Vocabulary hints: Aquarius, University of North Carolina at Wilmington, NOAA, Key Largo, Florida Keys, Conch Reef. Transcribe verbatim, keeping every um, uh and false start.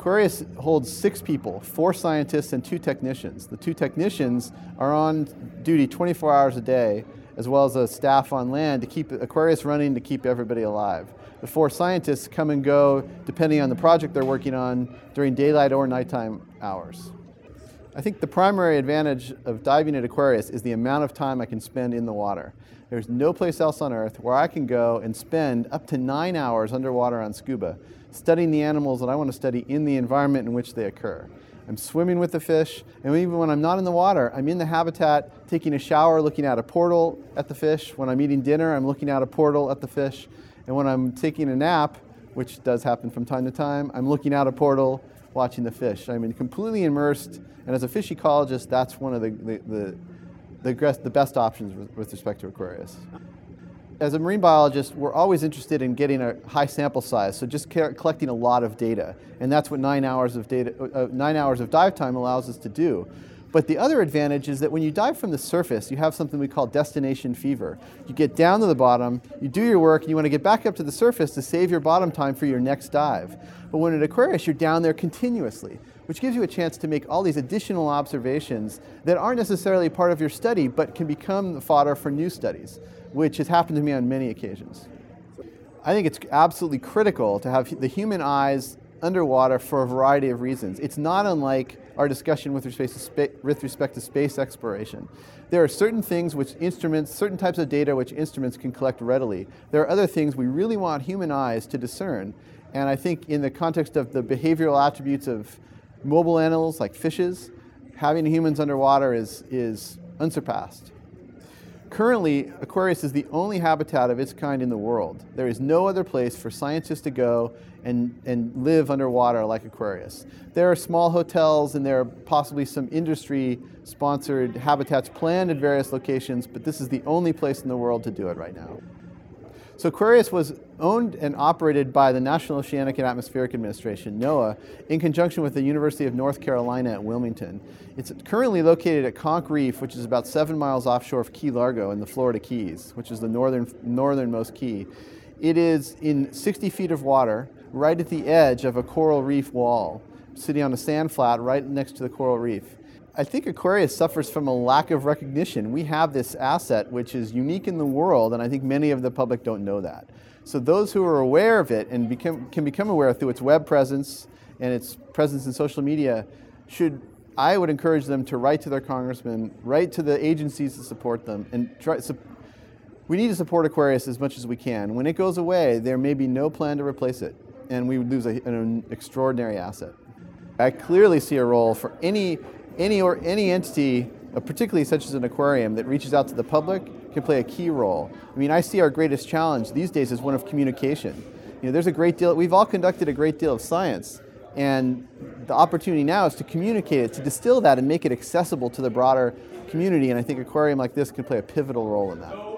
Aquarius holds six people, four scientists and two technicians. The two technicians are on duty twenty-four hours a day, as well as a staff on land to keep Aquarius running, to keep everybody alive. The four scientists come and go depending on the project they're working on during daylight or nighttime hours. I think the primary advantage of diving at Aquarius is the amount of time I can spend in the water. There's no place else on Earth where I can go and spend up to nine hours underwater on scuba, studying the animals that I want to study in the environment in which they occur. I'm swimming with the fish, and even when I'm not in the water, I'm in the habitat, taking a shower, looking out a portal at the fish. When I'm eating dinner, I'm looking out a portal at the fish. And when I'm taking a nap, which does happen from time to time, I'm looking out a portal, watching the fish. I'm completely immersed, and as a fish ecologist, that's one of the, the, the, the, the best options with, with respect to Aquarius. As a marine biologist, we're always interested in getting a high sample size, so just collecting a lot of data, and that's what nine hours of data, uh, nine hours of dive time allows us to do. But the other advantage is that when you dive from the surface, you have something we call destination fever. You get down to the bottom, you do your work, and you want to get back up to the surface to save your bottom time for your next dive. But when at Aquarius, you're down there continuously, which gives you a chance to make all these additional observations that aren't necessarily part of your study, but can become the fodder for new studies, which has happened to me on many occasions. I think it's absolutely critical to have the human eyes underwater for a variety of reasons. It's not unlike our discussion with respect to spa- with respect to space exploration. There are certain things which instruments, certain types of data which instruments can collect readily. There are other things we really want human eyes to discern. And I think in the context of the behavioral attributes of mobile animals like fishes, having humans underwater is, is unsurpassed. Currently, Aquarius is the only habitat of its kind in the world. There is no other place for scientists to go and, and live underwater like Aquarius. There are small hotels and there are possibly some industry-sponsored habitats planned at various locations, but this is the only place in the world to do it right now. So Aquarius was owned and operated by the National Oceanic and Atmospheric Administration, NOAA, in conjunction with the University of North Carolina at Wilmington. It's currently located at Conch Reef, which is about seven miles offshore of Key Largo in the Florida Keys, which is the northern northernmost key. It is in sixty feet of water, right at the edge of a coral reef wall, sitting on a sand flat right next to the coral reef. I think Aquarius suffers from a lack of recognition. We have this asset which is unique in the world, and I think many of the public don't know that. So those who are aware of it and become, can become aware through its web presence and its presence in social media should, I would encourage them to write to their congressmen, write to the agencies that support them, and try. So we need to support Aquarius as much as we can. When it goes away, there may be no plan to replace it, and we would lose a, an extraordinary asset. I clearly see a role for any Any or any entity, particularly such as an aquarium, that reaches out to the public can play a key role. I mean, I see our greatest challenge these days is one of communication. You know, there's a great deal, we've all conducted a great deal of science, and the opportunity now is to communicate it, to distill that and make it accessible to the broader community, and I think an aquarium like this can play a pivotal role in that.